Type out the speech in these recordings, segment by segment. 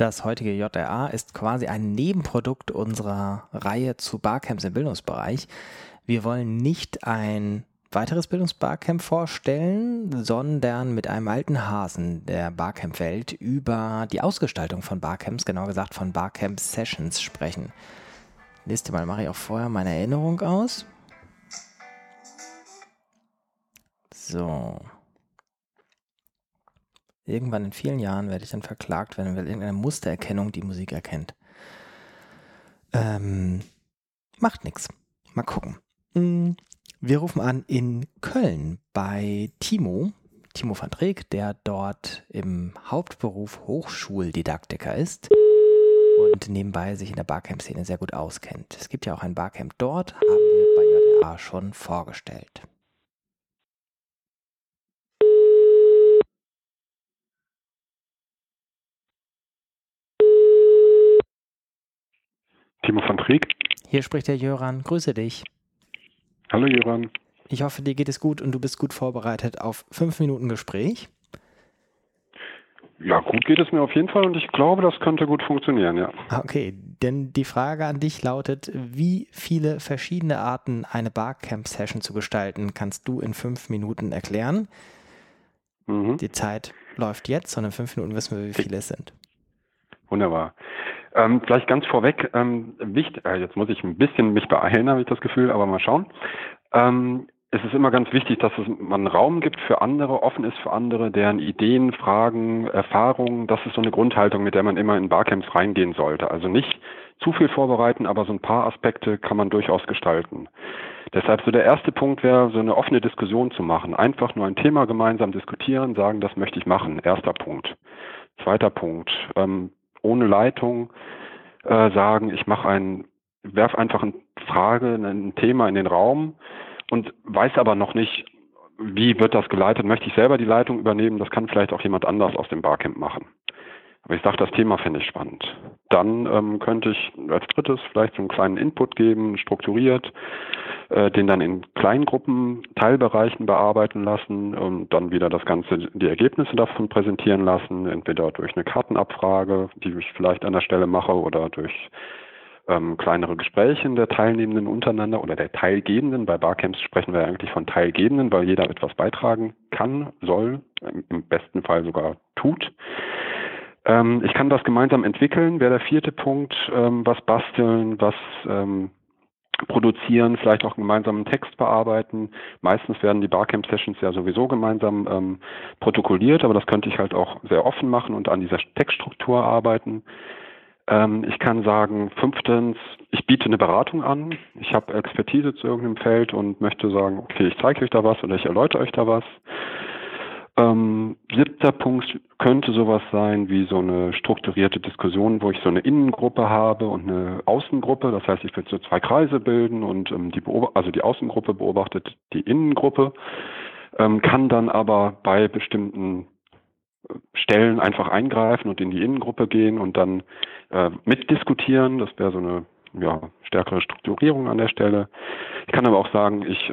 Das heutige JRA ist quasi ein Nebenprodukt unserer Reihe zu Barcamps im Bildungsbereich. Wir wollen nicht ein weiteres Bildungsbarcamp vorstellen, sondern mit einem alten Hasen der Barcamp-Welt über die Ausgestaltung von Barcamps, genauer gesagt von Barcamp-Sessions sprechen. Nächstes Mal mache ich auch vorher meine Erinnerung aus. So. Irgendwann in vielen Jahren werde ich dann verklagt werden, weil irgendeine Mustererkennung die Musik erkennt. Macht nichts. Mal gucken. Wir rufen an in Köln bei Timo van Treeck, der dort im Hauptberuf Hochschuldidaktiker ist und nebenbei sich in der Barcamp-Szene sehr gut auskennt. Es gibt ja auch ein Barcamp dort, haben wir bei JDA schon vorgestellt. Timo van Treeck. Hier spricht der Jöran. Grüße dich. Hallo Jöran. Ich hoffe, dir geht es gut und du bist gut vorbereitet auf 5 Minuten Gespräch. Ja, gut geht es mir auf jeden Fall und ich glaube, das könnte gut funktionieren, ja. Okay, denn die Frage an dich lautet, wie viele verschiedene Arten eine Barcamp-Session zu gestalten, kannst du in 5 Minuten erklären. Mhm. Die Zeit läuft jetzt und in 5 Minuten wissen wir, wie viele es sind. Wunderbar. Vielleicht ganz vorweg, jetzt muss ich ein bisschen mich beeilen, habe ich das Gefühl, aber mal schauen. Es ist immer ganz wichtig, dass man Raum gibt für andere, offen ist für andere, deren Ideen, Fragen, Erfahrungen. Das ist so eine Grundhaltung, mit der man immer in Barcamps reingehen sollte. Also nicht zu viel vorbereiten, aber so ein paar Aspekte kann man durchaus gestalten. Deshalb so der erste Punkt wäre, so eine offene Diskussion zu machen. Einfach nur ein Thema gemeinsam diskutieren, sagen, das möchte ich machen. Erster Punkt. Zweiter Punkt. Ohne Leitung sagen, werf einfach eine Frage, ein Thema in den Raum und weiß aber noch nicht, wie wird das geleitet, möchte ich selber die Leitung übernehmen, das kann vielleicht auch jemand anders aus dem Barcamp machen. Aber ich sage, das Thema finde ich spannend. Dann könnte ich als drittes vielleicht so einen kleinen Input geben, strukturiert, den dann in Kleingruppen, Teilbereichen bearbeiten lassen und dann wieder das Ganze, die Ergebnisse davon präsentieren lassen, entweder durch eine Kartenabfrage, die ich vielleicht an der Stelle mache oder durch kleinere Gespräche der Teilnehmenden untereinander oder der Teilgebenden. Bei Barcamps sprechen wir eigentlich von Teilgebenden, weil jeder etwas beitragen kann, soll, im besten Fall sogar tut. Ich kann das gemeinsam entwickeln, wäre der vierte Punkt, was basteln, was produzieren, vielleicht auch gemeinsam einen Text bearbeiten. Meistens werden die Barcamp-Sessions ja sowieso gemeinsam protokolliert, aber das könnte ich halt auch sehr offen machen und an dieser Textstruktur arbeiten. Ich kann sagen, 5. ich biete eine Beratung an, ich habe Expertise zu irgendeinem Feld und möchte sagen, okay, ich zeige euch da was oder ich erläutere euch da was. 7. Punkt könnte sowas sein wie so eine strukturierte Diskussion, wo ich so eine Innengruppe habe und eine Außengruppe. Das heißt, ich würde so 2 Kreise bilden und die Außengruppe beobachtet die Innengruppe, kann dann aber bei bestimmten Stellen einfach eingreifen und in die Innengruppe gehen und dann mitdiskutieren. Das wäre so eine stärkere Strukturierung an der Stelle. Ich kann aber auch sagen, ich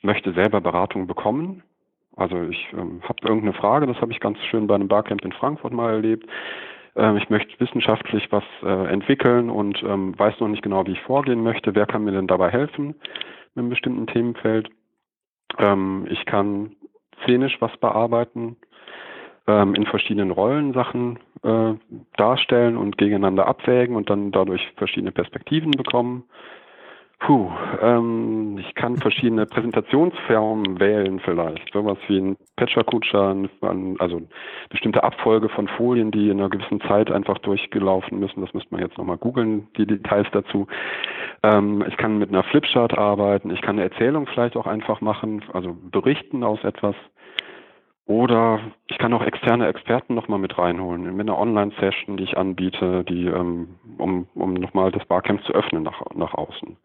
möchte selber Beratung bekommen. Also ich habe irgendeine Frage, das habe ich ganz schön bei einem Barcamp in Frankfurt mal erlebt. Ich möchte wissenschaftlich was entwickeln und weiß noch nicht genau, wie ich vorgehen möchte. Wer kann mir denn dabei helfen mit einem bestimmten Themenfeld? Ich kann szenisch was bearbeiten, in verschiedenen Rollen Sachen darstellen und gegeneinander abwägen und dann dadurch verschiedene Perspektiven bekommen. Ich kann verschiedene Präsentationsformen wählen vielleicht, sowas wie ein Pecha Kucha, also bestimmte Abfolge von Folien, die in einer gewissen Zeit einfach durchgelaufen müssen, das müsste man jetzt nochmal googeln, die Details dazu. Ich kann mit einer Flipchart arbeiten, ich kann eine Erzählung vielleicht auch einfach machen, also berichten aus etwas. Oder ich kann auch externe Experten nochmal mit reinholen, mit einer Online-Session, die ich anbiete, die um nochmal das Barcamp zu öffnen nach außen.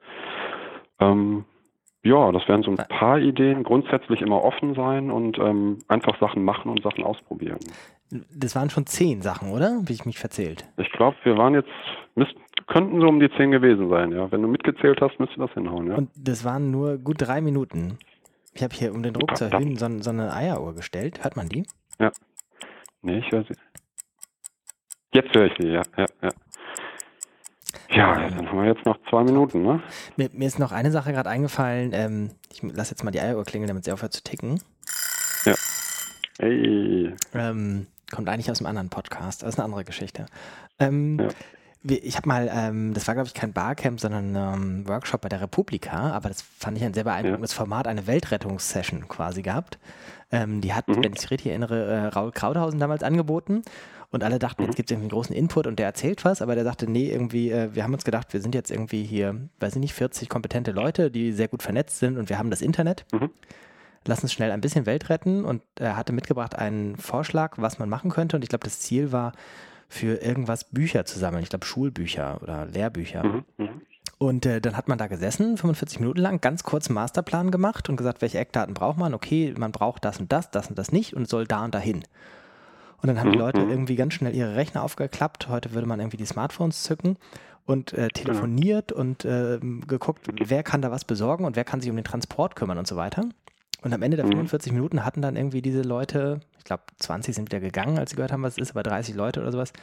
Das wären so ein paar Ideen. Grundsätzlich immer offen sein und einfach Sachen machen und Sachen ausprobieren. Das waren schon 10 Sachen, oder? Wie ich mich verzählt. Ich glaube, wir waren jetzt, könnten so um die 10 gewesen sein. Ja, wenn du mitgezählt hast, müsste das hinhauen. Ja? Und das waren nur gut 3 Minuten. Ich habe hier, um den Druck zu erhöhen, so eine Eieruhr gestellt. Hört man die? Ja. Nee, ich höre sie. Jetzt höre ich Sie, ja. Ja, dann haben wir jetzt noch 2 Minuten, ne? Mir ist noch eine Sache gerade eingefallen. Ich lasse jetzt mal die Eieruhr klingeln, damit sie aufhört zu ticken. Ja. Hey. Kommt eigentlich aus einem anderen Podcast. Das ist eine andere Geschichte. Ja. Ich habe mal, das war glaube ich kein Barcamp, sondern ein Workshop bei der Republika, aber das fand ich ein sehr beeindruckendes Format, eine Weltrettungssession quasi gehabt. Die hat, wenn ich mich richtig erinnere, Raul Krauthausen damals angeboten und alle dachten, jetzt gibt es irgendwie einen großen Input und der erzählt was, aber der sagte, nee, irgendwie, wir haben uns gedacht, wir sind jetzt irgendwie hier, weiß ich nicht, 40 kompetente Leute, die sehr gut vernetzt sind und wir haben das Internet. Lass uns schnell ein bisschen Welt retten und er hatte mitgebracht einen Vorschlag, was man machen könnte und ich glaube, das Ziel war, für irgendwas Bücher zu sammeln. Ich glaube, Schulbücher oder Lehrbücher. Und dann hat man da gesessen, 45 Minuten lang, ganz kurz einen Masterplan gemacht und gesagt, welche Eckdaten braucht man? Okay, man braucht das und das nicht und soll da und dahin. Und dann haben die Leute irgendwie ganz schnell ihre Rechner aufgeklappt. Heute würde man irgendwie die Smartphones zücken und telefoniert und geguckt, wer kann da was besorgen und wer kann sich um den Transport kümmern und so weiter. Und am Ende der 45 Minuten hatten dann irgendwie diese Leute, ich glaube 20 sind wieder gegangen, als sie gehört haben, was es ist, aber 30 Leute oder sowas,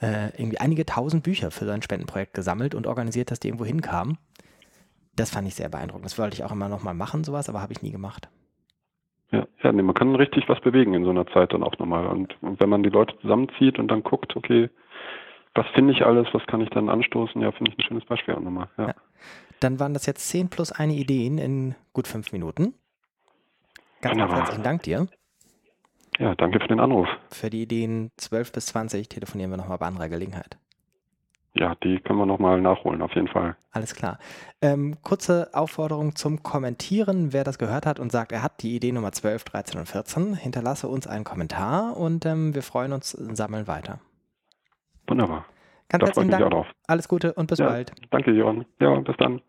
irgendwie einige tausend Bücher für so ein Spendenprojekt gesammelt und organisiert, dass die irgendwo hinkamen. Das fand ich sehr beeindruckend. Das wollte ich auch immer nochmal machen, sowas, aber habe ich nie gemacht. Ja, nee, man kann richtig was bewegen in so einer Zeit dann auch nochmal. Und wenn man die Leute zusammenzieht und dann guckt, okay, was finde ich alles, was kann ich dann anstoßen, ja, finde ich ein schönes Beispiel auch nochmal. Ja. Dann waren das jetzt 10 plus eine Ideen in gut 5 Minuten. Ganz herzlichen Dank dir. Ja, danke für den Anruf. Für die Ideen 12 bis 20 telefonieren wir nochmal bei anderer Gelegenheit. Ja, die können wir nochmal nachholen, auf jeden Fall. Alles klar. Kurze Aufforderung zum Kommentieren. Wer das gehört hat und sagt, er hat die Idee Nummer 12, 13 und 14, hinterlasse uns einen Kommentar und wir freuen uns und sammeln weiter. Wunderbar. Ganz herzlichen Dank. Alles Gute und bis bald. Danke, Jöran. Ja, bis dann.